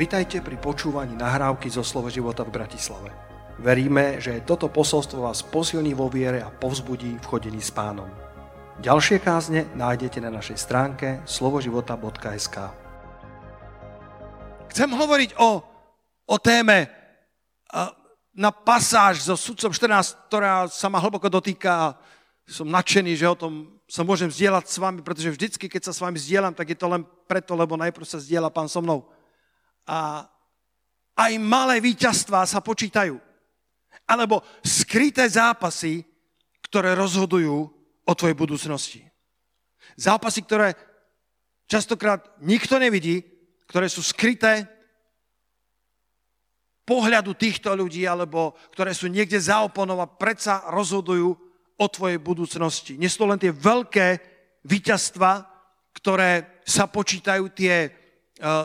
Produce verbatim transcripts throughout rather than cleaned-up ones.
Vitajte pri počúvaní nahrávky zo Slovo života v Bratislave. Veríme, že toto posolstvo vás posilní vo viere a povzbudí v chodení s Pánom. Ďalšie kázne nájdete na našej stránke slovoživota bodka es ká. Chcem hovoriť o, o téme na pasáž so sudcom štrnásť, ktorá sa ma hlboko dotýka. Som nadšený, že o tom sa môžem zdieľať s vami, pretože vždycky, keď sa s vami zdieľam, tak je to len preto, lebo najprv sa zdieľa Pán so mnou. A aj malé víťazstvá sa počítajú. Alebo skryté zápasy, ktoré rozhodujú o tvojej budúcnosti. Zápasy, ktoré častokrát nikto nevidí, ktoré sú skryté pohľadu týchto ľudí, alebo ktoré sú niekde za oponou a predsa rozhodujú o tvojej budúcnosti. Nie sú len tie veľké víťazstvá, ktoré sa počítajú, tie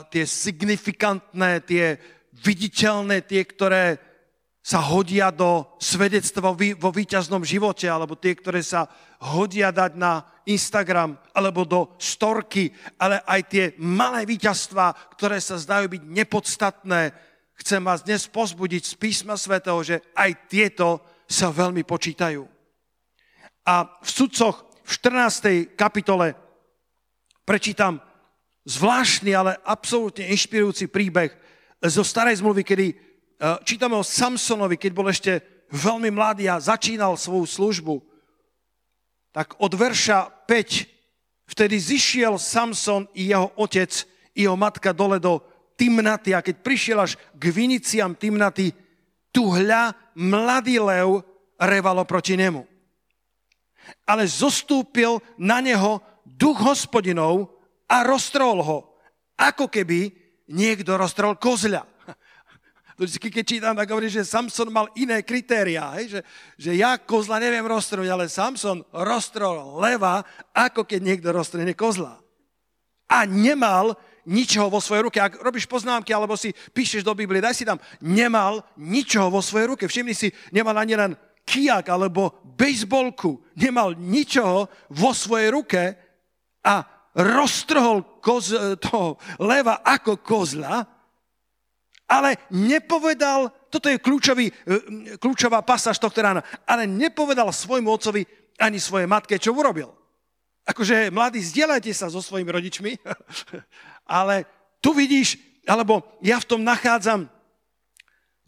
tie signifikantné, tie viditeľné, tie, ktoré sa hodia do svedectva vo víťaznom živote, alebo tie, ktoré sa hodia dať na Instagram, alebo do storky, ale aj tie malé víťazstvá, ktoré sa zdajú byť nepodstatné. Chcem vás dnes povzbudiť z písma svätého, že aj tieto sa veľmi počítajú. A v Sudcoch v štrnástej kapitole prečítam zvláštny, ale absolútne inšpirujúci príbeh zo starej zmluvy, kedy čítame o Samsonovi, keď bol ešte veľmi mladý a začínal svoju službu. Tak od verša päť, vtedy zišiel Samson i jeho otec, i jeho matka dole do Tymnaty, a keď prišiel až k viniciam Tymnaty, tu hľa mladý lev revalo proti nemu. Ale zostúpil na neho duch Hospodinov a roztrol ho, ako keby niekto roztrol kozľa. Vždycky, keď čítam, tak hovorím, že Samson mal iné kritériá, hej? Že, že ja kozla neviem roztrhnúť, ale Samson roztrol leva, ako keď niekto roztrhne kozla. A nemal ničoho vo svojej ruke. Ak robíš poznámky, alebo si píšeš do Biblie, daj si tam, nemal ničoho vo svojej ruke. Všimni si, nemal ani len kijak, alebo bejsbolku. Nemal ničoho vo svojej ruke a roztrhol koz, toho leva ako kozla, ale nepovedal, toto je kľúčový, kľúčová pasáž tohto rána, ale nepovedal svojmu otcovi ani svojej matke, čo urobil. Akože, mladí, zdieľajte sa so svojimi rodičmi, ale tu vidíš, alebo ja v tom nachádzam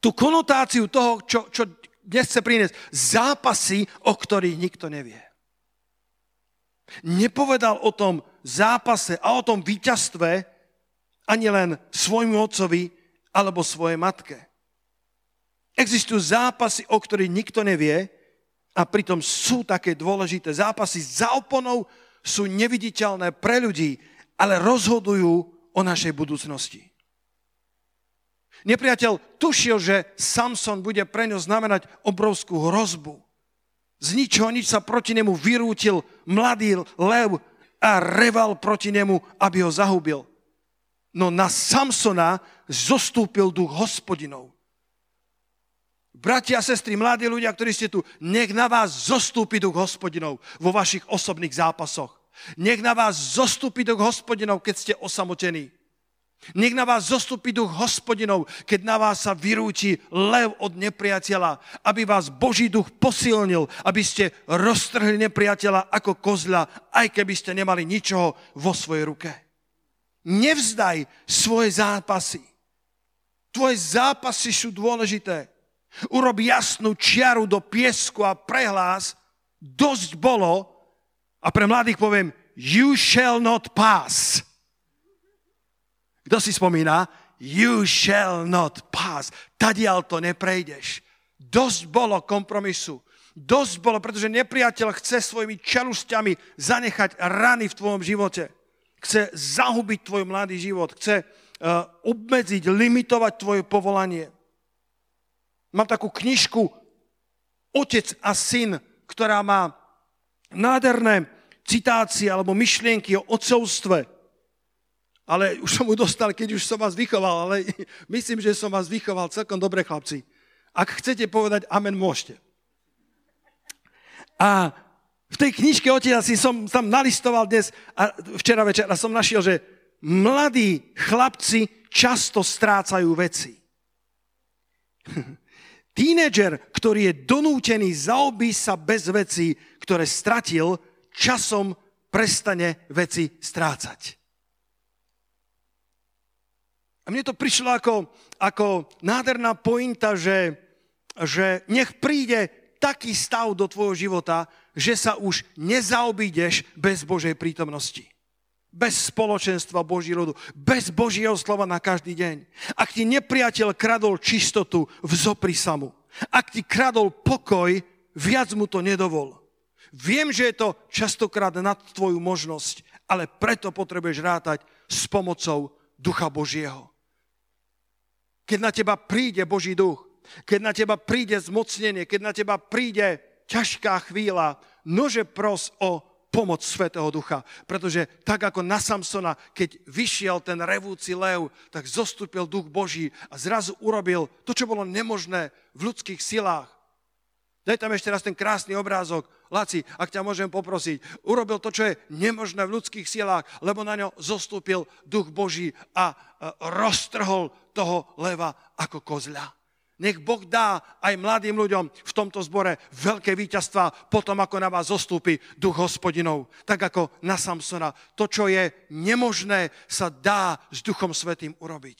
tú konotáciu toho, čo, čo dnes chce priniesť. Zápasy, o ktorých nikto nevie. Nepovedal o tom zápase a o tom víťazstve ani len svojmu otcovi alebo svojej matke. Existujú zápasy, o ktorých nikto nevie, a pritom sú také dôležité. Zápasy za oponou sú neviditeľné pre ľudí, ale rozhodujú o našej budúcnosti. Nepriateľ tušil, že Samson bude pre ňo znamenať obrovskú hrozbu. Z ničoho nič sa proti nemu vyrútil mladý lev a reval proti nemu, aby ho zahubil. No na Samsona zostúpil duch Hospodinov. Bratia a sestry, mladí ľudia, ktorí ste tu, nech na vás zostúpi duch Hospodinov vo vašich osobných zápasoch. Nech na vás zostúpi duch Hospodinov, keď ste osamotení. Nech na vás zostúpi duch Hospodinov, keď na vás sa vyrúti lev od nepriateľa, aby vás Boží duch posilnil, aby ste roztrhli nepriateľa ako kozľa, aj keby ste nemali ničoho vo svojej ruke. Nevzdaj svoje zápasy. Tvoje zápasy sú dôležité. Urob jasnú čiaru do piesku a prehlás: dosť bolo. A pre mladých poviem: you shall not pass. Kto si spomína? You shall not pass. Tadiaľ to neprejdeš. Dosť bolo kompromisu. Dosť bolo, pretože nepriateľ chce svojimi čelusťami zanechať rany v tvojom živote. Chce zahubiť tvoj mladý život. Chce uh, obmedziť, limitovať tvoje povolanie. Mám takú knižku Otec a syn, ktorá má nádherné citácie alebo myšlienky o otcovstve. Ale už som mu dostal, keď už som vás vychoval, ale myslím, že som vás vychoval celkom dobre, chlapci. Ak chcete povedať amen, môžete. A v tej knižke Otec asi som tam nalistoval dnes a včera večera som našiel, že mladí chlapci často strácajú veci. Tínedžer, ktorý je donútený zaobísť sa bez vecí, ktoré stratil, časom prestane veci strácať. A mne to prišlo ako, ako nádherná pointa, že, že nech príde taký stav do tvojho života, že sa už nezaobídeš bez Božej prítomnosti. Bez spoločenstva Božího rodu, bez Božieho slova na každý deň. Ak ti nepriateľ kradol čistotu, vzopri sa mu. Ak ti kradol pokoj, viac mu to nedovol. Viem, že je to častokrát nad tvoju možnosť, ale preto potrebuješ rátať s pomocou Ducha Božieho. Keď na teba príde Boží duch, keď na teba príde zmocnenie, keď na teba príde ťažká chvíľa, nože pros o pomoc Svätého Ducha. Pretože tak ako na Samsona, keď vyšiel ten revúci lev, tak zostúpil Duch Boží a zrazu urobil to, čo bolo nemožné v ľudských silách. Daj tam ešte raz ten krásny obrázok. Laci, ak ťa môžem poprosiť, urobil to, čo je nemožné v ľudských silách, lebo na ňo zostúpil Duch Boží a roztrhol toho leva ako kozľa. Nech Boh dá aj mladým ľuďom v tomto zbore veľké víťazstvá potom, ako na vás zostúpi Duch Hospodinov. Tak ako na Samsona. To, čo je nemožné, sa dá s Duchom Svätým urobiť.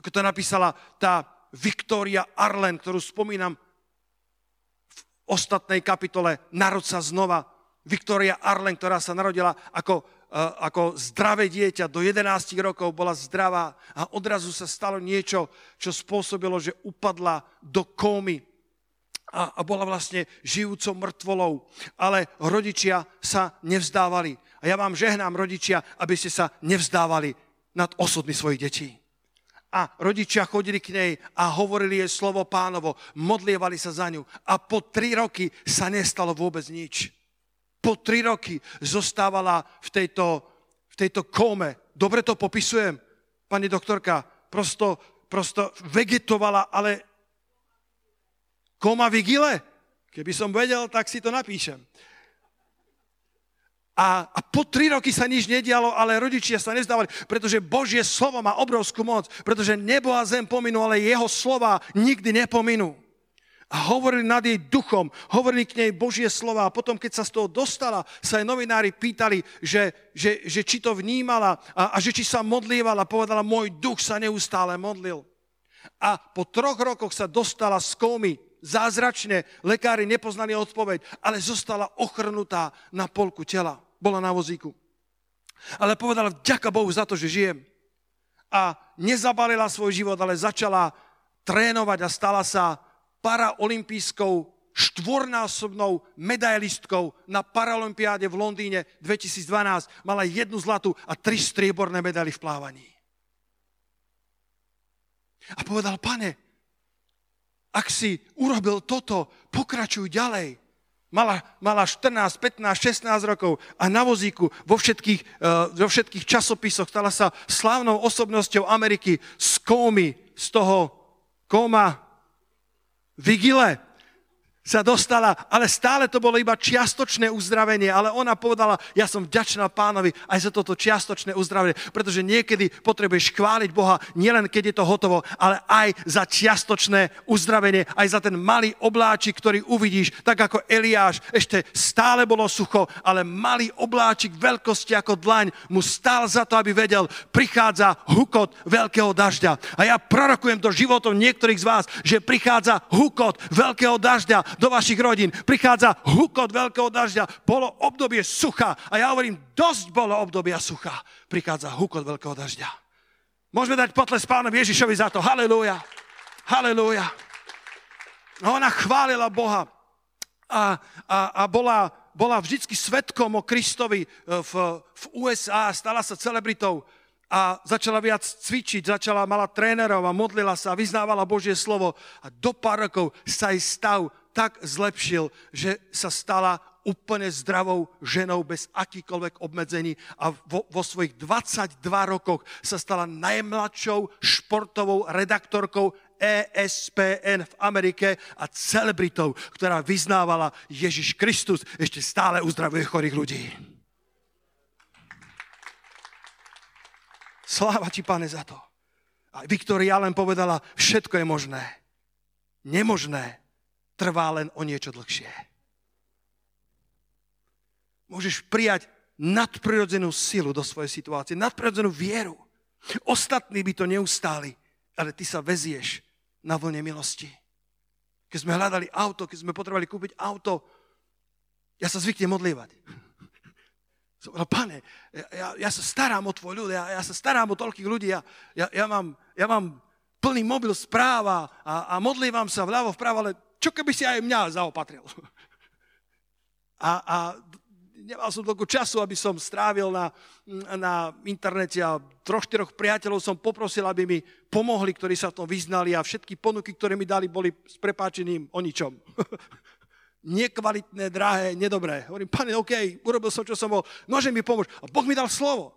Ako to napísala tá Victoria Arlen, ktorú spomínam v ostatnej kapitole Narod sa znova. Victoria Arlen, ktorá sa narodila ako ako zdravé dieťa, do jedenásť rokov bola zdravá a odrazu sa stalo niečo, čo spôsobilo, že upadla do kómy a, a bola vlastne žijúcou mŕtvolou. Ale rodičia sa nevzdávali. A ja vám žehnám, rodičia, aby ste sa nevzdávali nad osudmi svojich detí. A rodičia chodili k nej a hovorili jej slovo Pánovo, modlievali sa za ňu a po tri roky sa nestalo vôbec nič. Po tri roky zostávala v tejto, v tejto kóme. Dobre to popisujem, pani doktorka. Prosto, prosto vegetovala, ale kóma vigile. Keby som vedel, tak si to napíšem. A, a po tri roky sa nič nedialo, ale rodičia sa nezdávali, pretože Božie slovo má obrovskú moc, pretože nebo a zem pominú, ale jeho slova nikdy nepominú. A hovorili nad jej duchom, hovorili k nej Božie slova. A potom, keď sa z toho dostala, sa jej novinári pýtali, že, že, že či to vnímala a, a že či sa modlievala. Povedala, môj duch sa neustále modlil. A po troch rokoch sa dostala z kómy. Zázračne, lekári nepoznali odpoveď, ale zostala ochrnutá na polku tela. Bola na vozíku. Ale povedala, vďaka Bohu za to, že žijem. A nezabalila svoj život, ale začala trénovať a stala sa paraolimpijskou štvornásobnou medailistkou na Paralympiáde v Londýne dvetisícdvanásť. Mala jednu zlatú a tri strieborné medaily v plávaní. A povedal, pane, ak si urobil toto, pokračuj ďalej. Mala, mala štrnásť, pätnásť, šestnásť rokov a na vozíku vo všetkých, vo všetkých časopisoch stala sa slávnou osobnosťou Ameriky z kómy, z toho kóma vigile sa dostala, ale stále to bolo iba čiastočné uzdravenie, ale ona povedala, ja som vďačná Pánovi aj za toto čiastočné uzdravenie, pretože niekedy potrebuješ chváliť Boha, nielen keď je to hotovo, ale aj za čiastočné uzdravenie, aj za ten malý obláčik, ktorý uvidíš, tak ako Eliáš, ešte stále bolo sucho, ale malý obláčik veľkosti ako dlaň mu stál za to, aby vedel, prichádza hukot veľkého dažďa. A ja prorokujem do životov niektorých z vás, že prichádza hukot veľkého dažďa do vašich rodín. Prichádza hukot veľkého dažďa. Bolo obdobie sucha. A ja hovorím, dosť bolo obdobia sucha. Prichádza hukot veľkého dažďa. Môžeme dať potles Pánovi Ježišovi za to. Halelúja. Halelúja. Ona chválila Boha. A, a, a bola, bola vždycky svedkom o Kristovi v, v U S A. Stala sa celebritou. A začala viac cvičiť, začala, mala trénerov a modlila sa, vyznávala Božie slovo. A do pár rokov sa jej stav tak zlepšil, že sa stala úplne zdravou ženou bez akýkoľvek obmedzení a vo, vo svojich dvadsaťdva rokoch sa stala najmladšou športovou redaktorkou E S P N v Amerike a celebritou, ktorá vyznávala Ježiš Kristus, ešte stále uzdravuje chorých ľudí. Sláva ti, Pane, za to. A Victoria Arlen povedala, všetko je možné. Nemožné trvá len o niečo dlhšie. Môžeš prijať nadprirodzenú silu do svojej situácie, nadprirodzenú vieru. Ostatní by to neustáli, ale ty sa vezieš na vlne milosti. Keď sme hľadali auto, keď sme potrebovali kúpiť auto, ja sa zvyknem modlievať. Pane, ja, ja sa starám o tvoj ľud, ja, ja sa starám o toľkých ľudí, ja, ja, ja, mám, ja mám plný mobil správa a, a modlívam sa vľavo vpravo, ale čo keby si aj mňa zaopatril? A, a nemal som toľko času, aby som strávil na, na internete a troch, štyroch priateľov som poprosil, aby mi pomohli, ktorí sa v tom vyznali a všetky ponuky, ktoré mi dali, boli s prepáčením o ničom. Nekvalitné, drahé, nedobré. Hovorím, Pane, OK, urobil som, čo som bol. Nože mi pomôž. A Boh mi dal slovo.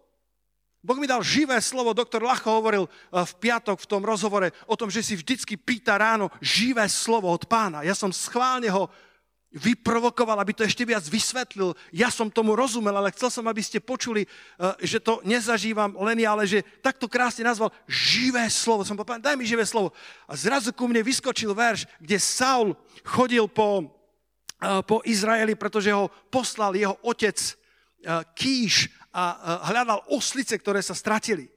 Boh mi dal živé slovo. Doktor Lacho hovoril v piatok v tom rozhovore o tom, že si vždycky pýta ráno živé slovo od Pána. Ja som schválne ho vyprovokoval, aby to ešte viac vysvetlil. Ja som tomu rozumel, ale chcel som, aby ste počuli, že to nezažívam len ja, ale že takto krásne nazval živé slovo. Som povedal, Pane, daj mi živé slovo. A zrazu ku mne vyskočil verš, kde Saul chodil po... po Izraeli, pretože ho poslal jeho otec Kíš a hľadal oslice, ktoré sa stratili.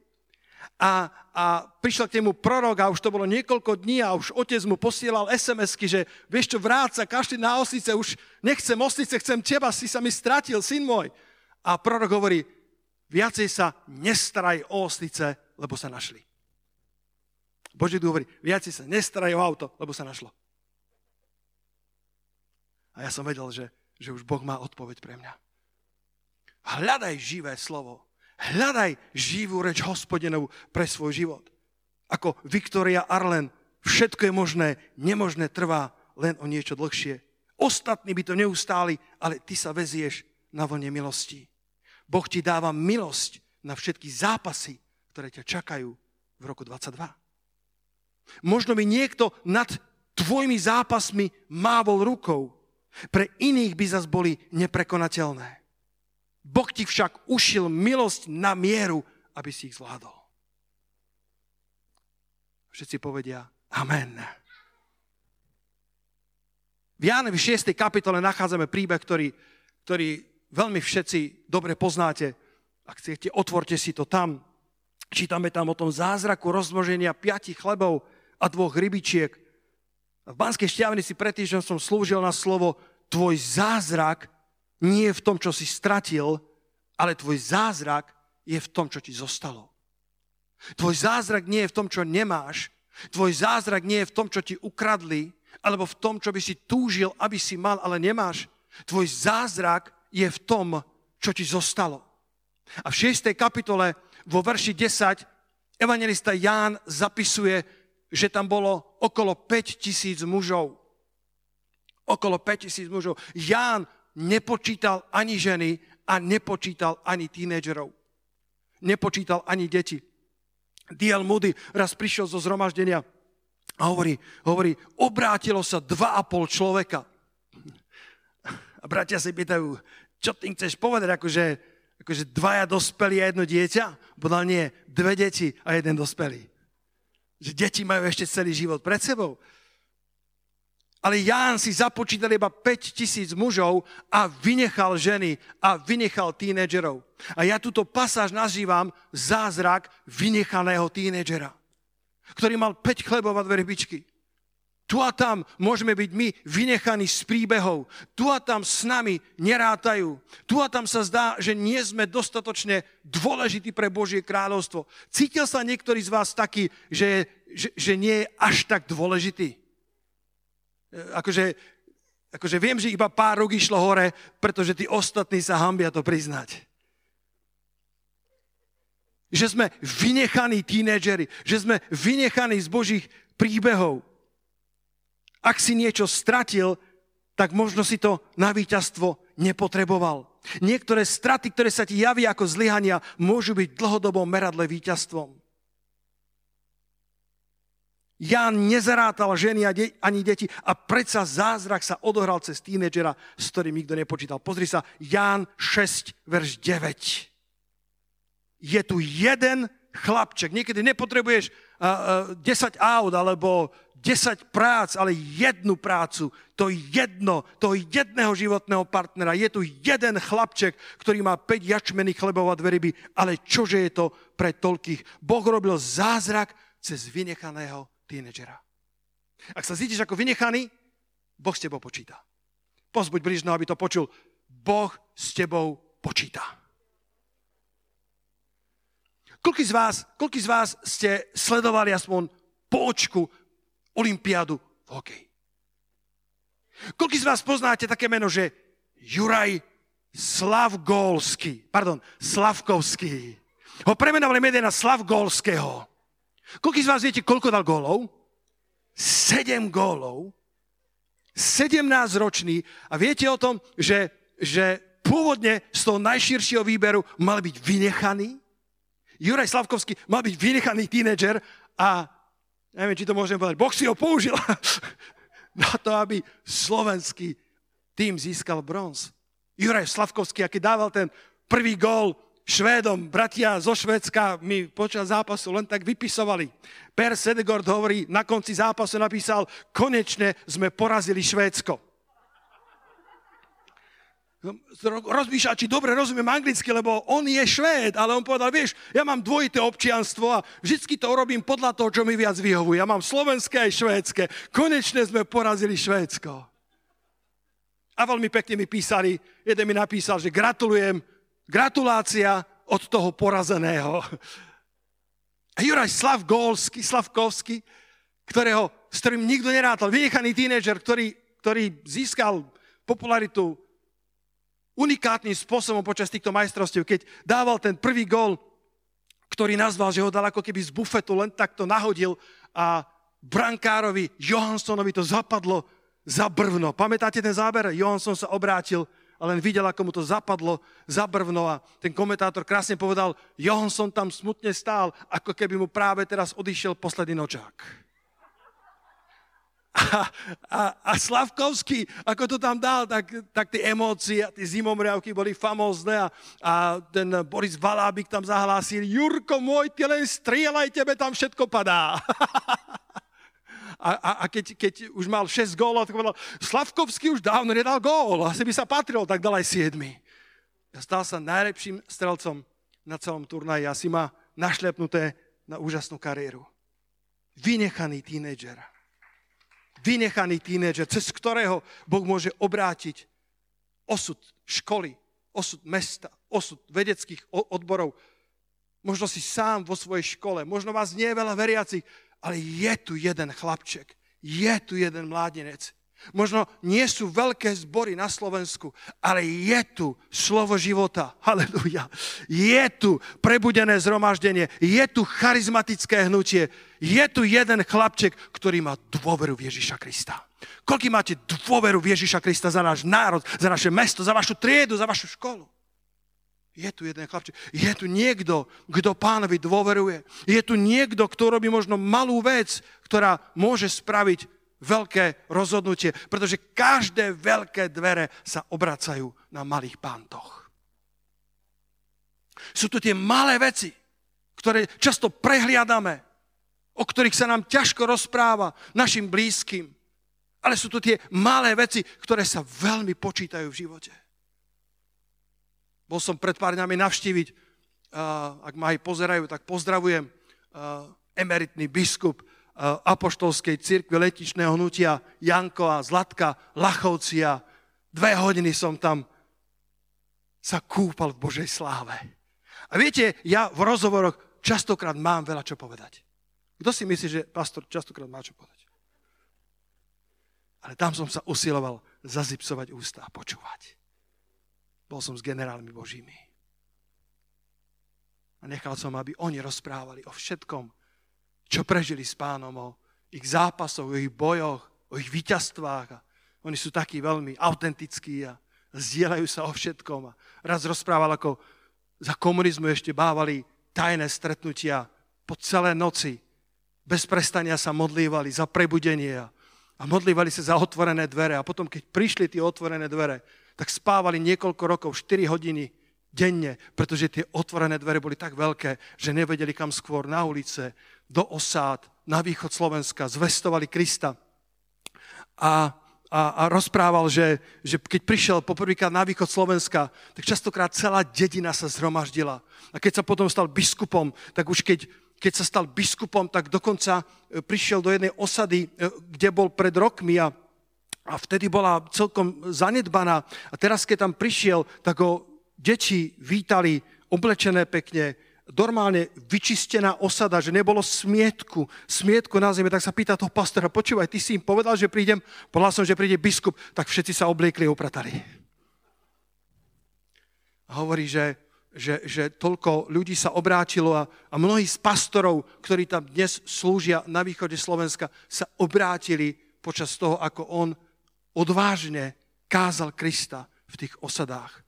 A, a prišiel k nemu prorok a už to bolo niekoľko dní a už otec mu posielal es em esky, že vieš čo, vráť sa, kašli na oslice, už nechcem oslice, chcem teba, si sa mi stratil, syn môj. A prorok hovorí, viacej sa nestaraj o oslice, lebo sa našli. Boží duch hovorí, viacej sa nestaraj o auto, lebo sa našlo. A ja som vedel, že, že už Boh má odpoveď pre mňa. Hľadaj živé slovo. Hľadaj živú reč Hospodinovu pre svoj život. Ako Victoria Arlen, všetko je možné, nemožné trvá len o niečo dlhšie. Ostatní by to neustáli, ale ty sa vezieš na vlne milosti. Boh ti dáva milosť na všetky zápasy, ktoré ťa čakajú v roku dvadsaťdva. Možno by niekto nad tvojimi zápasmi mávol rukou, pre iných by zas boli neprekonateľné. Boh ti však ušil milosť na mieru, aby si ich zvládol. Všetci povedia amen. V Jánovi šiestej kapitole nachádzame príbeh, ktorý, ktorý veľmi všetci dobre poznáte. Ak chcete, otvorte si to tam. Čítame tam o tom zázraku rozmnoženia piatich chlebov a dvoch rybičiek. V Banskej Štiavnici pred týždňom som slúžil na slovo tvoj zázrak nie je v tom, čo si stratil, ale tvoj zázrak je v tom, čo ti zostalo. Tvoj zázrak nie je v tom, čo nemáš. Tvoj zázrak nie je v tom, čo ti ukradli, alebo v tom, čo by si túžil, aby si mal, ale nemáš. Tvoj zázrak je v tom, čo ti zostalo. A v šiestej kapitole vo verši desať evanjelista Ján zapisuje, že tam bolo okolo päť tisíc mužov. Okolo päť tisíc mužov. Ján nepočítal ani ženy a nepočítal ani tínedžerov. Nepočítal ani deti. D L Moody raz prišiel zo zhromaždenia a hovorí, hovorí, obrátilo sa dva a pol človeka. A bratia sa pýtajú, čo ty chceš povedať, akože, akože dvaja dospelí a jedno dieťa? Bodal nie, dve deti a jeden dospelý. Že deti majú ešte celý život pred sebou. Ale Ján si započítal iba päť tisíc mužov a vynechal ženy a vynechal tínedžerov. A ja túto pasáž nazývam zázrak vynechaného tínedžera, ktorý mal päť chlebov a dve rybičky. Tu a tam môžeme byť my vynechaní z príbehov. Tu a tam s nami nerátajú. Tu a tam sa zdá, že nie sme dostatočne dôležití pre Božie kráľovstvo. Cítil sa niektorý z vás taký, že, že, že nie je až tak dôležitý? Akože, akože viem, že iba pár rúk išlo hore, pretože tí ostatní sa hanbia to priznať. Že sme vynechaní tínedžeri, že sme vynechaní z Božích príbehov. Ak si niečo stratil, tak možno si to na víťazstvo nepotreboval. Niektoré straty, ktoré sa ti javia ako zlyhania, môžu byť dlhodobom meradle víťazstvom. Ján nezarátal ženy ani deti a predsa zázrak sa odohral cez tínedžera, s ktorým nikto nepočítal. Pozri sa, Ján šesť, verš deväť. Je tu jeden chlapček. Niekedy nepotrebuješ desať aut alebo desať prác, ale jednu prácu, to jedno, toho jedného životného partnera. Je tu jeden chlapček, ktorý má päť jačmených chlebov a dve ryby, ale čože je to pre toľkých? Boh robil zázrak cez vynechaného tínedžera. Ak sa cítiš ako vynechaný, Boh s tebou počíta. Pozbuď blížneho, aby to počul. Boh s tebou počíta. Koľko z vás, koľko z vás ste sledovali aspoň po očku olympiádu v hokeji? Koľko z vás poznáte také meno, že Juraj Slafkovský, pardon, Slafkovský. Ho premenovali médiá na Slafkovského. Koľko z vás viete, koľko dal gólov? Sedem gólov. sedemnásťročný. A viete o tom, že, že pôvodne z toho najširšieho výberu mal byť vynechaný? Juraj Slafkovský mal byť vynechaný tínedžer a neviem, či to môžem povedať, Boh si ho použil na to, aby slovenský tím získal bronz. Juraj Slafkovský, aký dával ten prvý gól Švédom, bratia zo Švédska mi počas zápasu len tak vypisovali. Per Sedegord hovorí, na konci zápasu napísal, konečne sme porazili Švédsko. Rozmýšľa, či dobre rozumiem anglicky, lebo on je Švéd, ale on povedal, vieš, ja mám dvojité občianstvo a vždycky to urobím podľa toho, čo mi viac vyhovuje. Ja mám slovenské aj švédske. Konečne sme porazili Švédsko. A veľmi pekne mi písali, jeden mi napísal, že gratulujem, gratulácia od toho porazeného. A Juraj Slafkovský, Slafkovský, ktorého, s ktorým nikto nerátal, vynechaný tínežer, ktorý, ktorý získal popularitu unikátnym spôsobom počas týchto majstrovstiev, keď dával ten prvý gól, ktorý nazval, že ho dal ako keby z bufetu, len tak to nahodil a brankárovi Johanssonovi to zapadlo za brvno. Pamätáte ten záber? Johansson sa obrátil a len videl, ako mu to zapadlo za brvno a ten komentátor krásne povedal, Johansson tam smutne stál, ako keby mu práve teraz odišiel posledný nočák. A, a, a Slafkovský, ako to tam dal, tak, tak tie emócie a tie zimomriavky boli famózne a, a ten Boris Valabik tam zahlásil, Jurko môj, ty len strieľaj, tebe tam všetko padá. a a, a keď, keď už mal šesť gólov, tak povedal, Slafkovský už dávno nedal gól, asi by sa patril, tak dal aj siedmy. Ja stal sa najlepším strelcom na celom turnaji, asi má našlepnuté na úžasnú kariéru. Vynechaný tínedžer. Vynechaný tínedžer, cez ktorého Boh môže obrátiť osud školy, osud mesta, osud vedeckých odborov. Možno si sám vo svojej škole, možno vás nie je veľa veriacich, ale je tu jeden chlapček, je tu jeden mládenec. Možno nie sú veľké zbory na Slovensku, ale je tu slovo života. Halelúja. Je tu prebudené zhromaždenie, je tu charizmatické hnutie, je tu jeden chlapček, ktorý má dôveru v Ježiša Krista. Koľko máte dôveru v Ježiša Krista za náš národ, za naše mesto, za vašu triedu, za vašu školu? Je tu jeden chlapček, je tu niekto, kto Pánovi dôveruje. Je tu niekto, kto robí možno malú vec, ktorá môže spraviť veľké rozhodnutie, pretože každé veľké dvere sa obracajú na malých pántoch. Sú tu tie malé veci, ktoré často prehliadame, o ktorých sa nám ťažko rozpráva našim blízkym, ale sú tu tie malé veci, ktoré sa veľmi počítajú v živote. Bol som pred pár dňami navštíviť, ak ma aj pozerajú, tak pozdravujem emeritný biskup apoštolskej cirkvi letičného hnutia Janko a Zlatka Lachovič. Dve hodiny som tam sa kúpal v Božej sláve. A viete, ja v rozhovoroch častokrát mám veľa čo povedať. Kto si myslí, že pastor častokrát má čo povedať? Ale tam som sa usiloval zazipsovať ústa a počúvať. Bol som s generálmi Božími. A nechal som, aby oni rozprávali o všetkom, čo prežili s Pánom, o ich zápasoch, o ich bojoch, o ich víťazstvách. A oni sú takí veľmi autentickí a zdieľajú sa o všetkom. A raz rozprával, ako za komunizmu ešte bávali tajné stretnutia po celé noci. Bez prestania sa modlívali za prebudenie a modlívali sa za otvorené dvere. A potom, keď prišli tie otvorené dvere, tak spávali niekoľko rokov, štyri hodiny Denne, pretože tie otvorené dvere boli tak veľké, že nevedeli kam skôr, na ulice, do osád, na východ Slovenska, zvestovali Krista. A, a, a rozprával, že, že keď prišiel poprvýkrát na východ Slovenska, tak častokrát celá dedina sa zhromaždila. A keď sa potom stal biskupom, tak už keď, keď sa stal biskupom, tak dokonca prišiel do jednej osady, kde bol pred rokmi a, a vtedy bola celkom zanedbaná. A teraz, keď tam prišiel, tak ho deti vítali oblečené pekne, normálne vyčistená osada, že nebolo smietku, smietku na zemi, tak sa pýta toho pastora, počúvaj, ty si im povedal, že prídem, povedal som, že príde biskup, tak všetci sa obliekli a upratali. A hovorí, že, že, že toľko ľudí sa obrátilo a, a mnohí z pastorov, ktorí tam dnes slúžia na východe Slovenska, sa obrátili počas toho, ako on odvážne kázal Krista v tých osadách.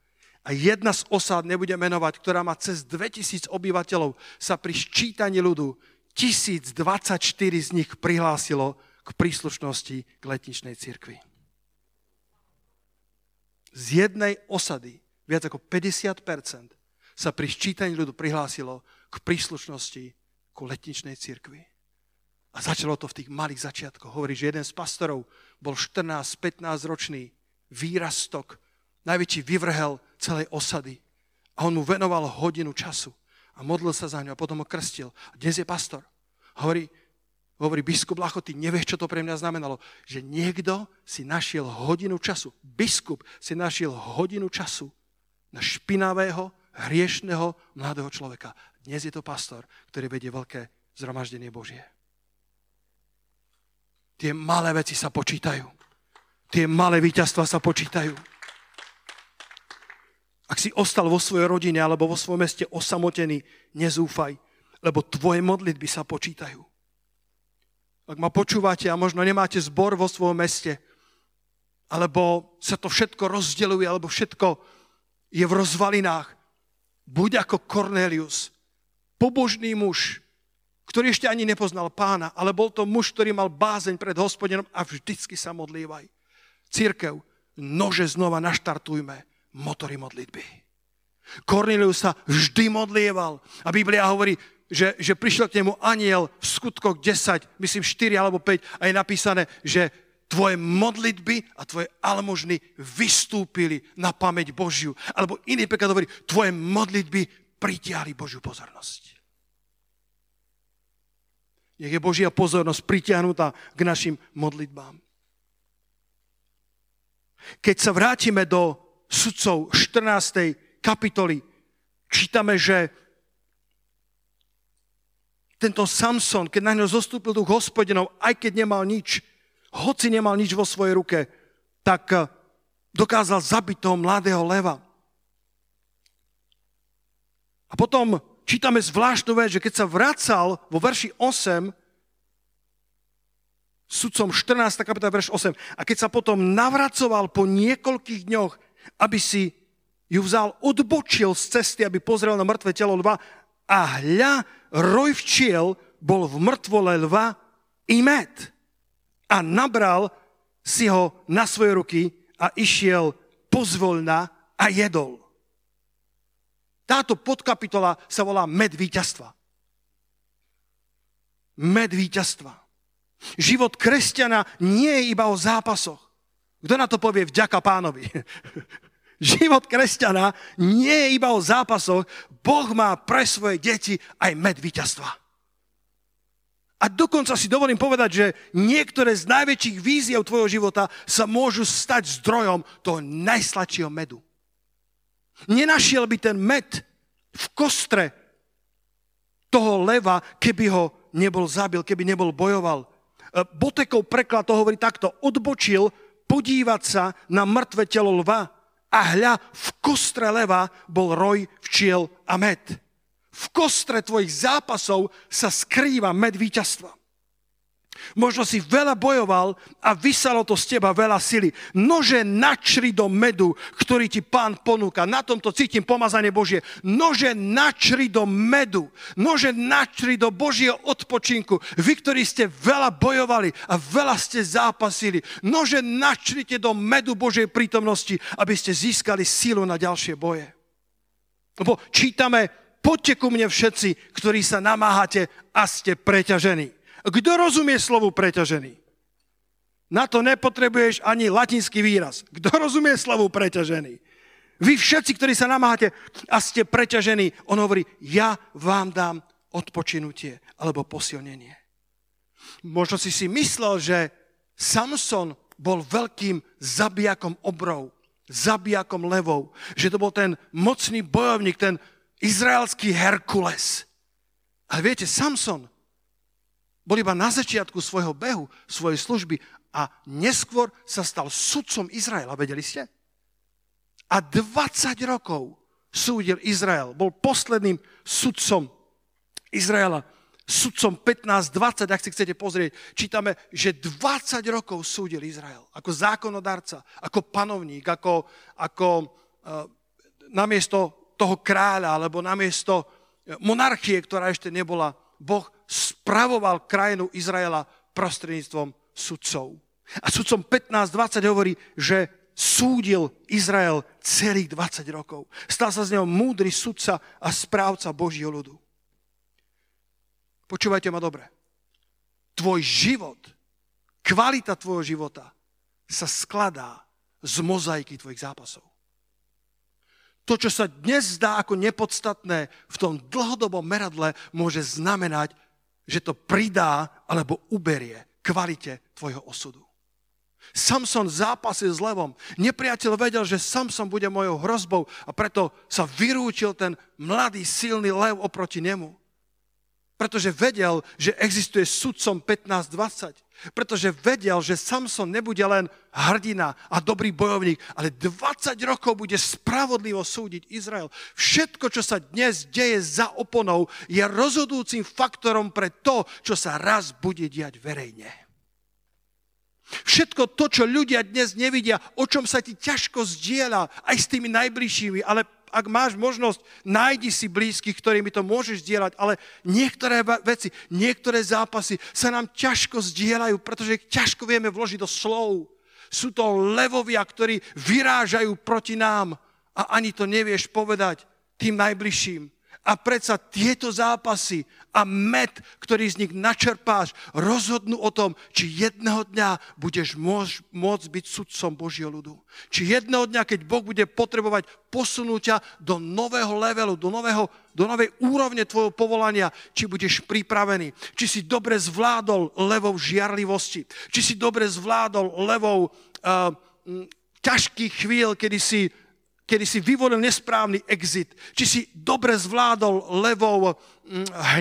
A jedna z osád, nebudem menovať, ktorá má cez dvetisíc obyvateľov, sa pri ščítaní ľudu tisíc dvadsaťštyri z nich prihlásilo k príslušnosti k letničnej cirkvi. Z jednej osady viac ako päťdesiat percent sa pri ščítaní ľudu prihlásilo k príslušnosti ku letničnej cirkvi. A začalo to v tých malých začiatkoch. Hovorí, že jeden z pastorov bol štrnásť pätnásť ročný výrastok, najväčší vyvrhel celej osady. A on mu venoval hodinu času a modlil sa za ňu a potom ho krstil. A dnes je pastor. Hovorí, hovorí biskup Lacho, ty nevieš, čo to pre mňa znamenalo. Že niekto si našiel hodinu času. Biskup si našiel hodinu času na špinavého, hriešného, mladého človeka. Dnes je to pastor, ktorý vedie veľké zhromaždenie Božie. Tie malé veci sa počítajú. Tie malé víťazstvá sa počítajú. Ak si ostal vo svojej rodine alebo vo svojom meste osamotený, nezúfaj, lebo tvoje modlitby sa počítajú. Ak ma počúvate a možno nemáte zbor vo svojom meste, alebo sa to všetko rozdeľuje, alebo všetko je v rozvalinách, buď ako Kornélius, pobožný muž, ktorý ešte ani nepoznal Pána, ale bol to muž, ktorý mal bázeň pred Hospodinom a vždycky sa modlívaj. Cirkev, nože znova naštartujme motory modlitby. Kornélius sa vždy modlieval a Biblia hovorí, že, že prišiel k nemu anjel v skutkoch desať, myslím štyri alebo päť a je napísané, že tvoje modlitby a tvoje almužny vystúpili na pamäť Božiu. Alebo iný preklad hovorí, tvoje modlitby pritiahli Božiu pozornosť. Nech je Božia pozornosť pritiahnutá k našim modlitbám. Keď sa vrátime do Sudcov štrnástej kapitoly čítame, že tento Samson, keď na ňo zostúpil duch Hospodinov, aj keď nemal nič, hoci nemal nič vo svojej ruke, tak dokázal zabiť toho mladého leva. A potom čítame zvláštnu vec, že keď sa vracal vo verši osem, Sudcom štrnásta kapitola verš osem, a keď sa potom navracoval po niekoľkých dňoch, aby si ju vzal, odbočil z cesty, aby pozrel na mŕtve telo lva a hľa, roj včiel bol v mŕtvole lva i med. A nabral si ho na svoje ruky a išiel pozvoľna a jedol. Táto podkapitola sa volá med víťazstva. Med víťazstva. Život kresťana nie je iba o zápasoch. Kto na to povie vďaka Pánovi? Život kresťana nie je iba o zápasoch. Boh má pre svoje deti aj med víťazstva. A dokonca si dovolím povedať, že niektoré z najväčších víziev tvojho života sa môžu stať zdrojom toho najsladšieho medu. Nenašiel by ten med v kostre toho leva, keby ho nebol zabil, keby nebol bojoval. Botekov preklad to hovorí takto. Odbočil podívať sa na mŕtve telo lva a hľa, v kostre leva bol roj včiel a med. V kostre tvojich zápasov sa skrýva med víťazstva. Možno si veľa bojoval a vysalo to z teba veľa sily. Nože načri do medu, ktorý ti Pán ponúka. Na tomto cítim pomazanie Božie. Nože načri do medu. Nože načri do Božieho odpočinku. Vy, ktorí ste veľa bojovali a veľa ste zápasili. Nože načrite do medu Božej prítomnosti, aby ste získali silu na ďalšie boje. Lebo čítame, poďte ku mne všetci, ktorí sa namáhate a ste preťažení. Kto rozumie slovu preťažený? Na to nepotrebuješ ani latinský výraz. Kto rozumie slovu preťažený? Vy všetci, ktorí sa namáhate a ste preťažení, on hovorí, ja vám dám odpočinutie alebo posilnenie. Možno si si myslel, že Samson bol veľkým zabijakom obrov, zabijakom levov, že to bol ten mocný bojovník, ten izraelský Herkules. Ale viete, Samson bol iba na začiatku svojho behu, svojej služby a neskôr sa stal sudcom Izraela, vedeli ste? A dvadsať rokov súdil Izrael, bol posledným sudcom Izraela. Sudcom pätnásť dvadsať, ak si chcete pozrieť, čítame, že dvadsať rokov súdil Izrael. Ako zákonodarca, ako panovník, ako, ako uh, namiesto toho kráľa, alebo namiesto monarchie, ktorá ešte nebola, Boh spravoval krajinu Izraela prostredníctvom sudcov. A sudcom pätnásť dvadsať hovorí, že súdil Izrael celých dvadsať rokov. Stal sa z neho múdry sudca a správca Božieho ľudu. Počúvajte ma dobre. Tvoj život, kvalita tvojho života sa skladá z mozaiky tvojich zápasov. To, čo sa dnes zdá ako nepodstatné, v tom dlhodobom meradle môže znamenať, že to pridá alebo uberie kvalite tvojho osudu. Samson zápasil s levom. Nepriateľ vedel, že Samson bude mojou hrozbou a preto sa vyrúčil ten mladý, silný lev oproti nemu. Pretože vedel, že existuje sudcom pätnásť dvadsať. Pretože vedel, že Samson nebude len hrdina a dobrý bojovník, ale dvadsať rokov bude spravodlivo súdiť Izrael. Všetko, čo sa dnes deje za oponou, je rozhodujúcim faktorom pre to, čo sa raz bude diať verejne. Všetko to, čo ľudia dnes nevidia, o čom sa ti ťažko zdieľa aj s tými najbližšími, ale ak máš možnosť, nájdi si blízkych, ktorými to môžeš zdieľať, ale niektoré veci, niektoré zápasy sa nám ťažko zdieľajú, pretože ich ťažko vieme vložiť do slov. Sú to levovia, ktorí vyrážajú proti nám a ani to nevieš povedať tým najbližším. A predsa tieto zápasy a med, ktorý z nich načerpáš, rozhodnú o tom, či jedného dňa budeš môž, môcť byť sudcom Božieho ľudu. Či jedného dňa, keď Boh bude potrebovať posunúť ťa do nového levelu, do, nového, do novej úrovne tvojho povolania, či budeš pripravený, či si dobre zvládol levou žiarlivosti, či si dobre zvládol levou uh, ťažkých chvíľ, kedy si kedy si vyvolil nesprávny exit, či si dobre zvládol levou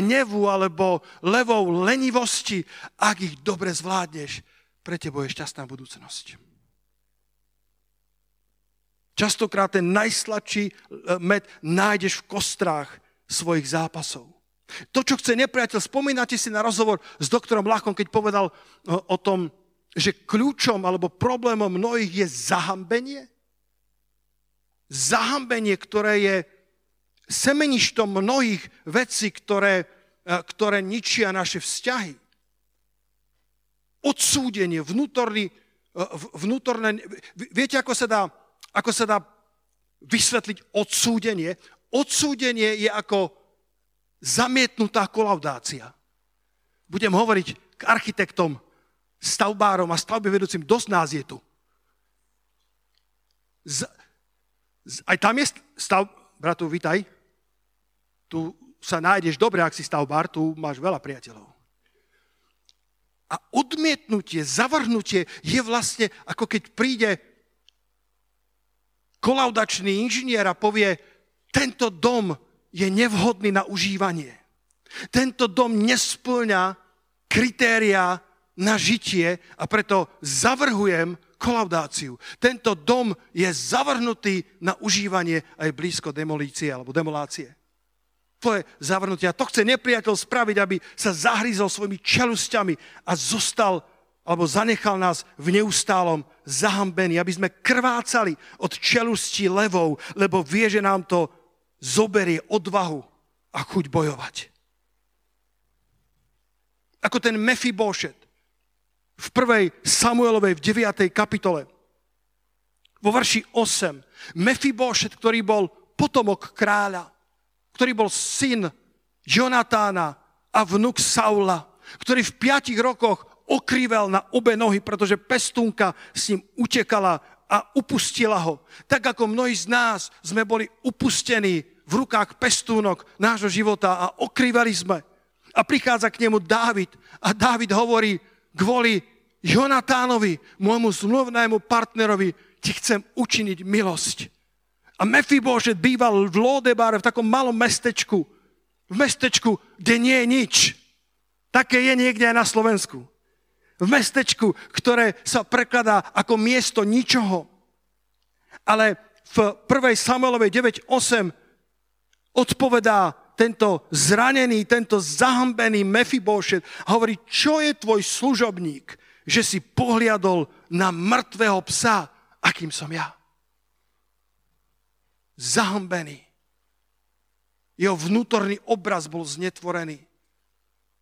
hnevu alebo levou lenivosti, ak ich dobre zvládneš, pre tebo je šťastná budúcnosť. Častokrát ten najsladší med nájdeš v kostrách svojich zápasov. To, čo chce nepriateľ, spomínate si na rozhovor s doktorom Lachom, keď povedal o tom, že kľúčom alebo problémom mnohých je zahambenie, Zahambenie, ktoré je semeništom mnohých vecí, ktoré, ktoré ničia naše vzťahy. Odsúdenie, vnútorný, vnútorné... Viete, ako sa dá, ako sa dá vysvetliť odsúdenie? Odsúdenie je ako zamietnutá kolaudácia. Budem hovoriť k architektom, stavbárom a stavbevedúcim, dosť nás je tu. Z... Aj tam je stav... Bratu, vitaj. Tu sa nájdeš dobre, ak si stavbár, tu máš veľa priateľov. A odmietnutie, zavrhnutie je vlastne, ako keď príde kolaudačný inžinier a povie, tento dom je nevhodný na užívanie. Tento dom nesplňa kritériá na žitie a preto zavrhujem kolaudáciu. Tento dom je zavrhnutý na užívanie aj blízko demolície alebo demolácie. To je zavrnutie. A to chce nepriateľ spraviť, aby sa zahryzol svojimi čelusťami a zostal alebo zanechal nás v neustálom zahambení, aby sme krvácali od čelustí levou, lebo vie, že nám to zoberie odvahu a chuť bojovať. Ako ten Mefibošet, v prvej Samuelovej, v deviatej kapitole, vo verši osem, Mefibošet, ktorý bol potomok kráľa, ktorý bol syn Jonatána a vnuk Saula, ktorý v piatich rokoch okrivel na obe nohy, pretože pestúnka s ním utekala a upustila ho. Tak ako mnohí z nás sme boli upustení v rukách pestúnok nášho života a okriveli sme. A prichádza k nemu Dávid a Dávid hovorí kvôli Jonatánovi, môjmu zmluvnému partnerovi, ti chcem učiniť milosť. A Mefibošet býval v Lodebare, v takom malom mestečku, v mestečku, kde nie je nič. Také je niekde aj na Slovensku. V mestečku, ktoré sa prekladá ako miesto ničoho. Ale v prvej Samuelovej deväť osem odpovedá tento zranený, tento zahambený Mefibošet. Hovorí, čo je tvoj služobník, že si pohliadol na mŕtvého psa, akým som ja. Zahambený. Jeho vnútorný obraz bol znetvorený.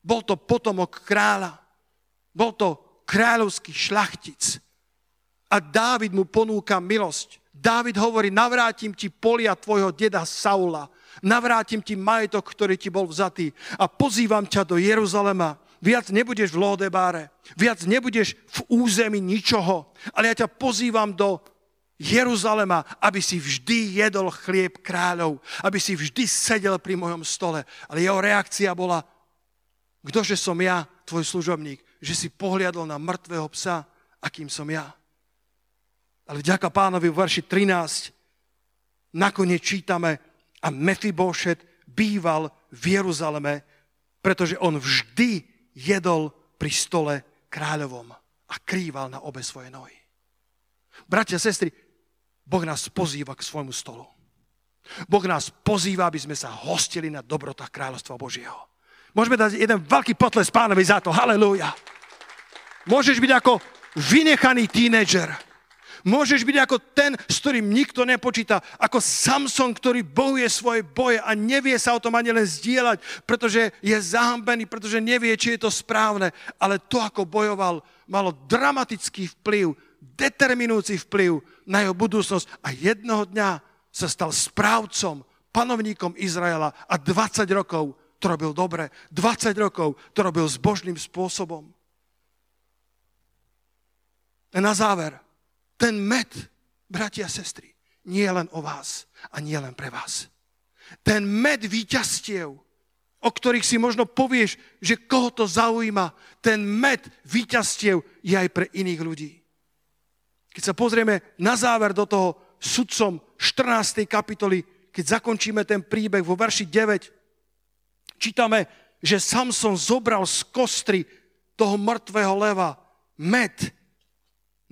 Bol to potomok kráľa. Bol to kráľovský šľachtic. A Dávid mu ponúka milosť. Dávid hovorí, navrátim ti polia tvojho deda Saula. Navrátim ti majetok, ktorý ti bol vzatý. A pozývam ťa do Jeruzalema. Viac nebudeš v Lodebáre. Viac nebudeš v území ničoho. Ale ja ťa pozývam do Jeruzalema, aby si vždy jedol chlieb kráľov. Aby si vždy sedel pri mojom stole. Ale jeho reakcia bola, ktože som ja, tvoj služobník, že si pohliadol na mŕtvého psa, akým som ja. Ale vďaka pánovi v verši trinásť nakoniec čítame a Mefibošet býval v Jeruzaleme, pretože on vždy jedol pri stole kráľovom a krýval na obe svoje nohy. Bratia, sestry, Boh nás pozýva k svojmu stolu. Boh nás pozýva, aby sme sa hostili na dobrotách kráľovstva Božieho. Môžeme dať jeden veľký potles pánovi za to. Halelúja. Môžeš byť ako vynechaný tínedžer. Môžeš byť ako ten, s ktorým nikto nepočíta. Ako Samson, ktorý bojuje svoje boje a nevie sa o tom ani len zdieľať, pretože je zahambený, pretože nevie, či je to správne. Ale to, ako bojoval, malo dramatický vplyv, determinujúci vplyv na jeho budúcnosť. A jednoho dňa sa stal správcom, panovníkom Izraela a dvadsať rokov to robil dobre. dvadsať rokov to robil zbožným spôsobom. A na záver, ten med, bratia a sestry, nie je len o vás a nie len pre vás. Ten med víťazstiev, o ktorých si možno povieš, že koho to zaujíma, ten med víťazstiev je aj pre iných ľudí. Keď sa pozrieme na záver do toho sudcom štrnástej kapitoly, keď zakončíme ten príbeh vo verši deväť, čítame, že Samson zobral z kostry toho mŕtvého leva med,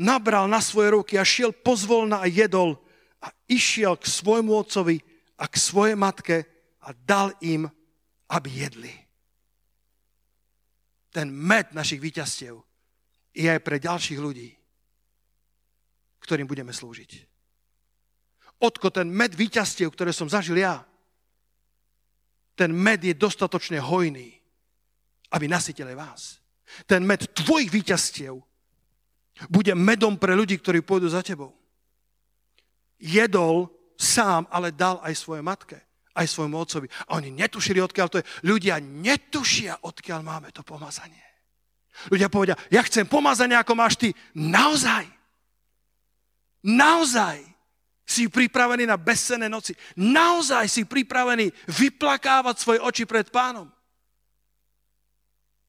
nabral na svoje ruky a šiel pozvolna a jedol a išiel k svojmu otcovi a k svojej matke a dal im, aby jedli. Ten med našich víťazstiev je aj pre ďalších ľudí, ktorým budeme slúžiť. Odko ten med víťazstiev, ktoré som zažil ja, ten med je dostatočne hojný, aby nasytil aj vás. Ten med tvojich víťazstiev bude medom pre ľudí, ktorí pôjdu za tebou. Jedol sám, ale dal aj svojej matke, aj svojmu otcovi. A oni netušili, odkiaľ to je. Ľudia netušia, odkiaľ máme to pomazanie. Ľudia povedia, ja chcem pomazanie, ako máš ty. Naozaj. Naozaj. Si pripravený na bezcenné noci. Naozaj si pripravený vyplakávať svoje oči pred pánom.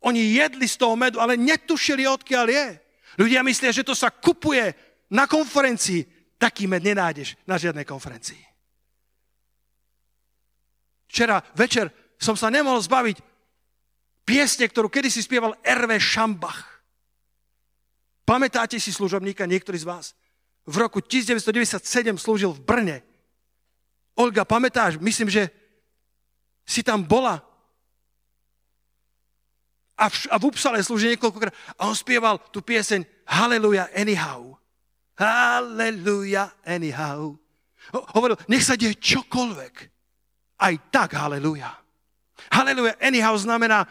Oni jedli z toho medu, ale netušili, odkiaľ je. Ľudia myslia, že to sa kupuje na konferencii. Taký med nenájdeš na žiadnej konferencii. Včera večer som sa nemohol zbaviť piesne, ktorú kedysi spieval R. W. Schambach. Pamätáte si služobníka, niektorí z vás? V roku devätnásťstodeväťdesiatsedem slúžil v Brne. Olga, pamätáš? Myslím, že si tam bola. A v, a v Upsale slúžil niekoľkokrát. A on spieval tú pieseň Hallelujah anyhow. Hallelujah anyhow. Ho, hovoril, nech sa deje čokoľvek. Aj tak hallelujah. Hallelujah anyhow znamená,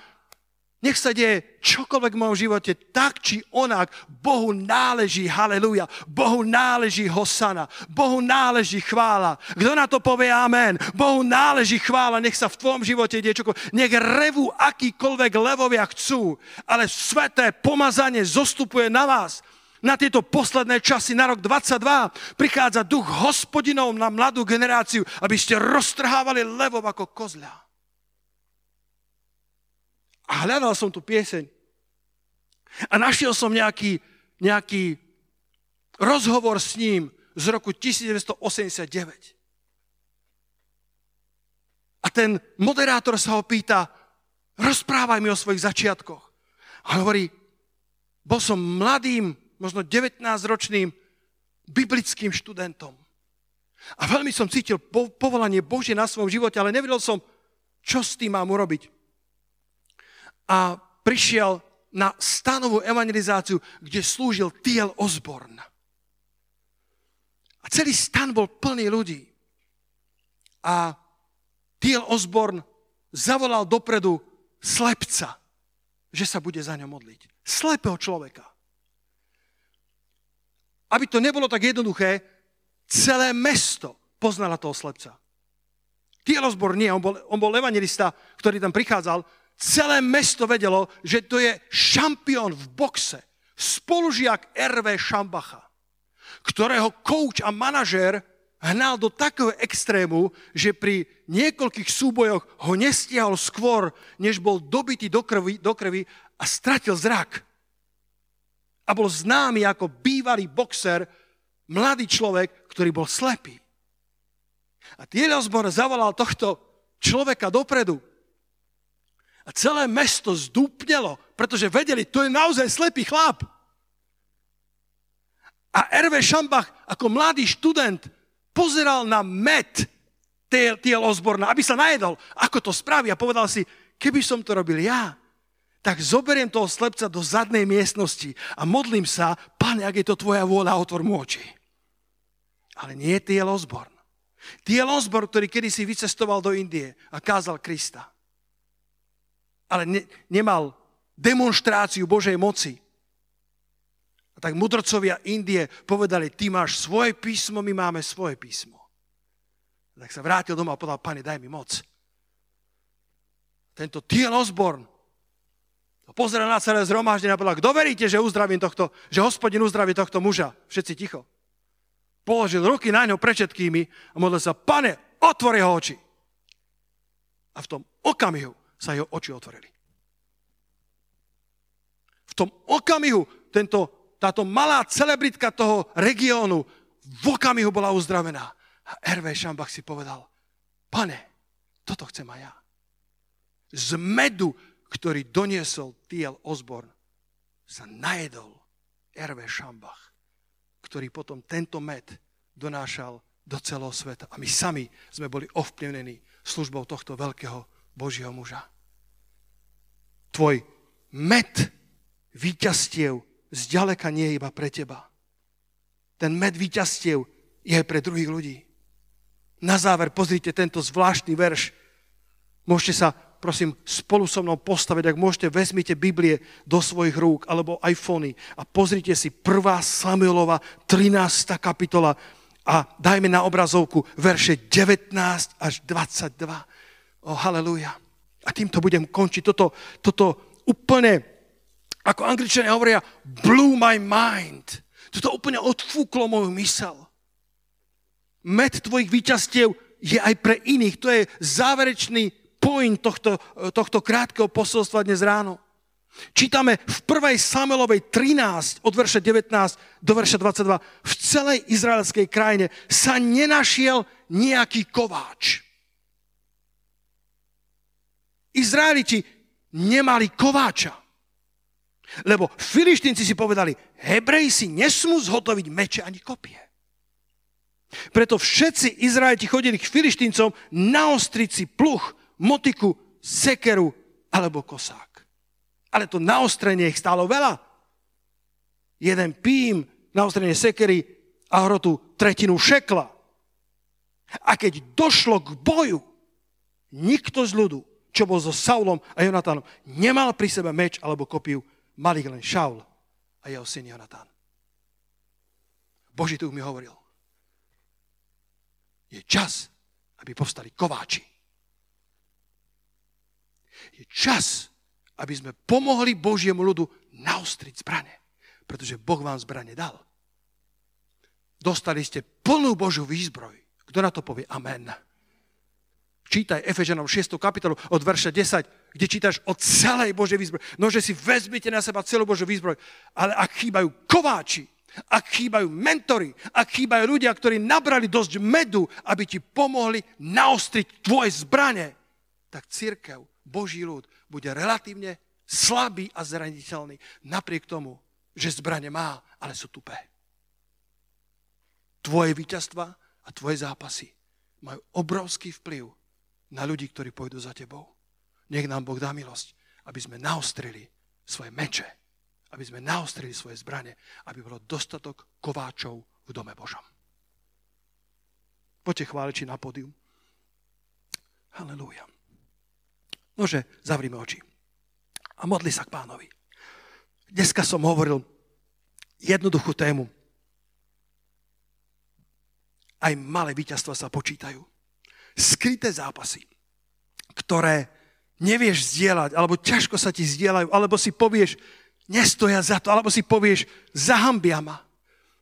Nech sa deje čokoľvek v mojom živote, tak či onak, Bohu náleží haleluja, Bohu náleží hosana, Bohu náleží chvála. Kto na to povie amen? Bohu náleží chvála, nech sa v tvojom živote deje čokoľvek. Nech revu akýkoľvek levovia chcú, ale sveté pomazanie zostupuje na vás. Na tieto posledné časy, na rok dvadsaťdva, prichádza duch hospodinov na mladú generáciu, aby ste roztrhávali levov ako kozľa. A hľadal som tú pieseň a našiel som nejaký, nejaký rozhovor s ním z roku devätnásť osemdesiatdeväť. A ten moderátor sa ho pýta, rozprávaj mi o svojich začiatkoch. A hovorí, bol som mladým, možno devätnásťročným biblickým študentom. A veľmi som cítil povolanie Božie na svojom živote, ale nevedel som, čo s tým mám urobiť. A prišiel na stanovú evangelizáciu, kde slúžil T L Osborn. A celý stan bol plný ľudí. A T L Osborn zavolal dopredu slepca, že sa bude za ňo modliť. Slepého človeka. Aby to nebolo tak jednoduché, celé mesto poznala toho slepca. T L Osborn nie, on bol, on bol evangelista, ktorý tam prichádzal. Celé mesto vedelo, že to je šampión v boxe, spolužiak R. W. Schambacha, ktorého coach a manažér hnal do takého extrému, že pri niekoľkých súbojoch ho nestiahol skôr, než bol dobitý do krvi, do krvi a stratil zrak. A bol známy ako bývalý boxer, mladý človek, ktorý bol slepý. A T L Osborn zavolal tohto človeka dopredu. A celé mesto zdúpnelo, pretože vedeli, to je naozaj slepý chlap. A R. W. Schambach ako mladý študent pozeral na med T L Osborna, aby sa najedol, ako to spraví. A povedal si, keby som to robil ja, tak zoberiem toho slepca do zadnej miestnosti a modlím sa, Pane, ak je to tvoja vôľa, otvor mu oči. Ale nie T L Osborn. T L Osborn, ktorý kedysi vycestoval do Indie a kázal Krista. Ale ne, nemal demonštráciu Božej moci. A tak mudrcovia Indie povedali, ty máš svoje písmo, my máme svoje písmo. A tak sa vrátil doma a povedal, Pane, daj mi moc. Tento T L Osborn pozeral na celé zhromaždenie a povedal, kto veríte, že uzdravím tohto, že Hospodin uzdraví tohto muža? Všetci ticho. Položil ruky na ňo pred všetkými a modlil sa, Pane, otvor jeho oči. A v tom okamihu sa jeho oči otvorili. V tom okamihu tento, táto malá celebritka toho regiónu v okamihu bola uzdravená. A R. W. Schambach si povedal, Pane, toto chcem aj ja. Z medu, ktorý doniesol T L Osborn, sa najedol R. W. Schambach, ktorý potom tento med donášal do celého sveta. A my sami sme boli ovplyvnení službou tohto veľkého Božieho muža. Tvoj med víťazstiev zďaleka nie je iba pre teba. Ten med víťazstiev je pre druhých ľudí. Na záver pozrite tento zvláštny verš. Môžete sa prosím, spolu so mnou postaviť, ak môžete, vezmite Biblie do svojich rúk alebo iPhony a pozrite si prvá Samuelova trinásta kapitola a dajme na obrazovku verše devätnásť až dvadsaťdva. Oh, halleluja. A týmto budem končiť. Toto, toto úplne, ako angličania hovoria, blew my mind. Toto úplne odfúklo moju mysel. Med tvojich víťazstiev je aj pre iných. To je záverečný point tohto, tohto krátkeho posolstva dnes ráno. Čítame v prvej Samuelovej trinásť od verša devätnásť do verša dvadsaťdva. V celej izraelskej krajine sa nenašiel nejaký kováč. Izraeliti nemali kováča. Lebo Filištínci si povedali, Hebreji si nesmú zhotoviť meče ani kopie. Preto všetci Izraeliti chodili k Filištíncom naostriť si pluch, motiku, sekeru alebo kosák. Ale to naostrenie ich stálo veľa. Jeden pím naostrenie sekery a hrotu tretinu šekla. A keď došlo k boju, nikto z ľudu čo bol so Saulom a Jonatánom. Nemal pri sebe meč alebo kopiu, mal ich len Šaul a jeho syn Jonatán. Boží tu mi hovoril, je čas, aby povstali kováči. Je čas, aby sme pomohli Božiemu ľudu naostriť zbrane, pretože Boh vám zbrane dal. Dostali ste plnú Božiu výzbroj. Kto na to povie amen? Čítaj Efežanom šiestej kapitolu od verša desať, kde čítaš o celej Božej výzbroj. Nože si vezmite na seba celú Božiu výzbroj, ale ak chýbajú kováči, ak chýbajú mentori, ak chýbajú ľudia, ktorí nabrali dosť medu, aby ti pomohli naostriť tvoje zbrane, tak cirkev, Boží ľud, bude relatívne slabý a zraniteľný napriek tomu, že zbrane má, ale sú tupé. Tvoje víťazstva a tvoje zápasy majú obrovský vplyv na ľudí, ktorí pôjdu za tebou. Nech nám Boh dá milosť, aby sme naostrili svoje meče, aby sme naostrili svoje zbrane, aby bolo dostatok kováčov v dome Božom. Poďte chváliči na pódium. Halelúja. Nože, zavrime oči a modli sa k Pánovi. Dneska som hovoril jednoduchú tému. Aj malé víťazstva sa počítajú. Skryté zápasy, ktoré nevieš zdieľať, alebo ťažko sa ti zdieľajú, alebo si povieš, nestoja za to, alebo si povieš, zahambia ma.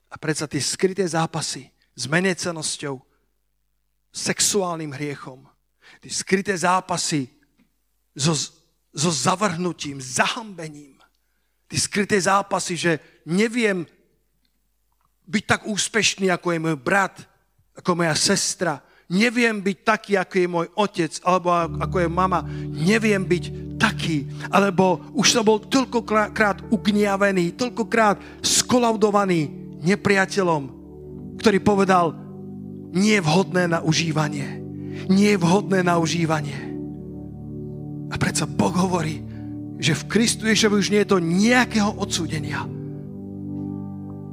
A predsa tie skryté zápasy s menecenosťou, sexuálnym hriechom, tie skryté zápasy so, so zavrhnutím, zahambením, tie skryté zápasy, že neviem byť tak úspešný, ako je môj brat, ako moja sestra, neviem byť taký, ako je môj otec, alebo ako je mama. Neviem byť taký, alebo už som bol toľkokrát ugniavený, toľkokrát skolaudovaný nepriateľom, ktorý povedal, nie je vhodné na užívanie. Nie je vhodné na užívanie. A predsa Boh hovorí, že v Kristu Ježovi už nie je to nejakého odsúdenia.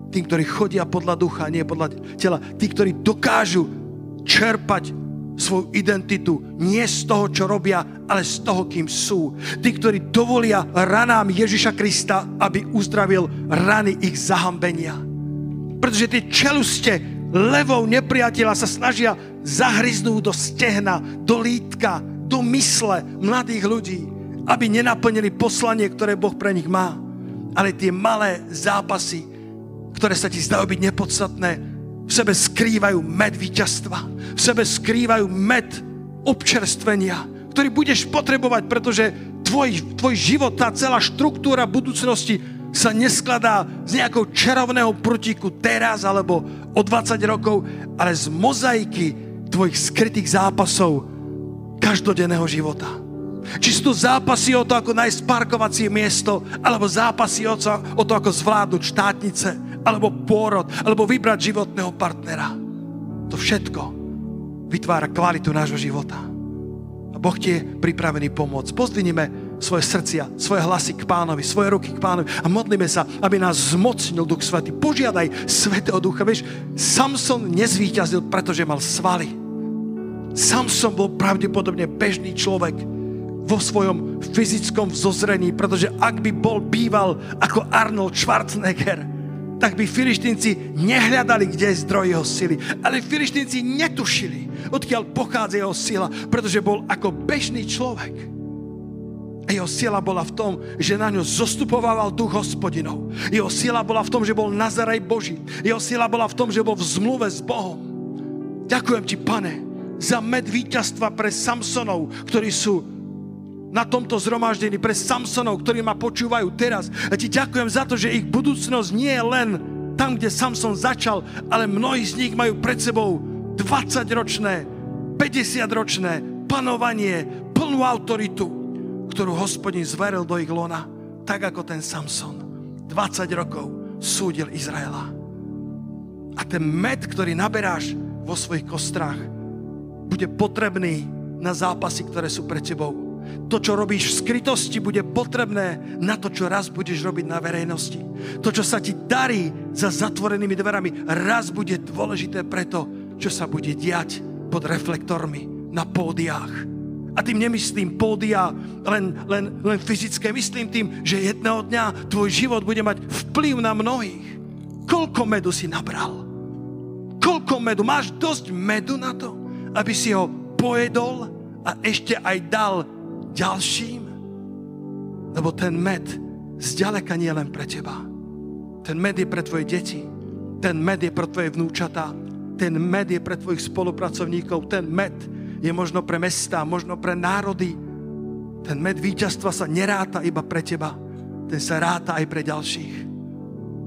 Tým, ktorí chodia podľa ducha, nie podľa tela. Tí, ktorí dokážu čerpať svoju identitu nie z toho, čo robia, ale z toho, kým sú. Tí, ktorí dovolia ranám Ježiša Krista, aby uzdravil rany ich zahambenia. Pretože tie čeluste levou nepriateľa sa snažia zahryznúť do stehna, do lítka, do mysle mladých ľudí, aby nenaplnili poslanie, ktoré Boh pre nich má. Ale tie malé zápasy, ktoré sa ti zdajú byť nepodstatné, v sebe skrývajú med víťazstva. V sebe skrývajú med občerstvenia, ktorý budeš potrebovať, pretože tvoj, tvoj život, tá celá štruktúra budúcnosti sa neskladá z nejakého čarovného prútiku teraz alebo o dvadsať rokov, ale z mozaiky tvojich skrytých zápasov každodenného života. Čisto zápasy o to, ako nájsť parkovacie miesto, alebo zápasy o to, o to ako zvládnuť štátnice, alebo pôrod, alebo vybrať životného partnera. To všetko vytvára kvalitu nášho života. A Boh ti je pripravený pomôcť. Pozdvihnime svoje srdcia, svoje hlasy k Pánovi, svoje ruky k Pánovi a modlíme sa, aby nás zmocnil Duch Svätý. Požiadaj Svätého Ducha. Vieš, Samson nezvíťazil, pretože mal svaly. Samson bol pravdepodobne bežný človek vo svojom fyzickom vzozrení, pretože ak by bol býval ako Arnold Schwarzenegger, tak by Filištínci nehľadali, kde je zdroj jeho sily. Ale Filištínci netušili, odkiaľ pochádza jeho sila, pretože bol ako bežný človek. A jeho sila bola v tom, že na ňo zostupával duch Hospodinov. Jeho sila bola v tom, že bol Nazaraj Boží. Jeho sila bola v tom, že bol v zmluve s Bohom. Ďakujem ti, Pane, za med víťazstva pre Samsonov, ktorí sú na tomto zhromaždení, pre Samsonov, ktorí ma počúvajú teraz. A ti ďakujem za to, že ich budúcnosť nie je len tam, kde Samson začal, ale mnohí z nich majú pred sebou dvadsaťročné, päťdesiatročné panovanie, plnú autoritu, ktorú Hospodin zveril do ich lona, tak ako ten Samson. dvadsať rokov súdil Izraela. A ten med, ktorý naberáš vo svojich kostrách, bude potrebný na zápasy, ktoré sú pred tebou. To, čo robíš v skrytosti, bude potrebné na to, čo raz budeš robiť na verejnosti. To, čo sa ti darí za zatvorenými dverami, raz bude dôležité pre to, čo sa bude diať pod reflektormi, na pódiách. A A tým nemyslím pódia, len, len, len fyzické. Myslím tým, že jedného dňa tvoj život bude mať vplyv na mnohých. Koľko medu si nabral? Koľko medu? Máš dosť medu na to, aby si ho pojedol a ešte aj dal ďalším? Lebo ten med zďaleka nie je len pre teba. Ten med je pre tvoje deti. Ten med je pre tvoje vnúčatá. Ten med je pre tvojich spolupracovníkov. Ten med je možno pre mesta, možno pre národy. Ten med víťazstva sa neráta iba pre teba, ten sa ráta aj pre ďalších.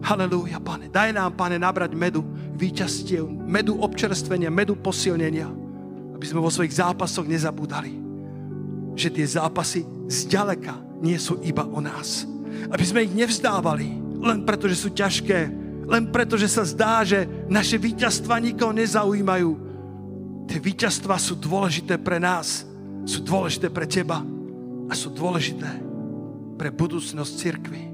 Halelúja, Pane. Daj nám, Pane, nabrať medu víťazstiev, medu občerstvenia, medu posilnenia, aby sme vo svojich zápasoch nezabúdali, že tie zápasy zďaleka nie sú iba o nás. Aby sme ich nevzdávali, len preto, že sú ťažké, len preto, že sa zdá, že naše víťazstva nikoho nezaujímajú. Tie víťazstvá sú dôležité pre nás, sú dôležité pre teba a sú dôležité pre budúcnosť cirkvi.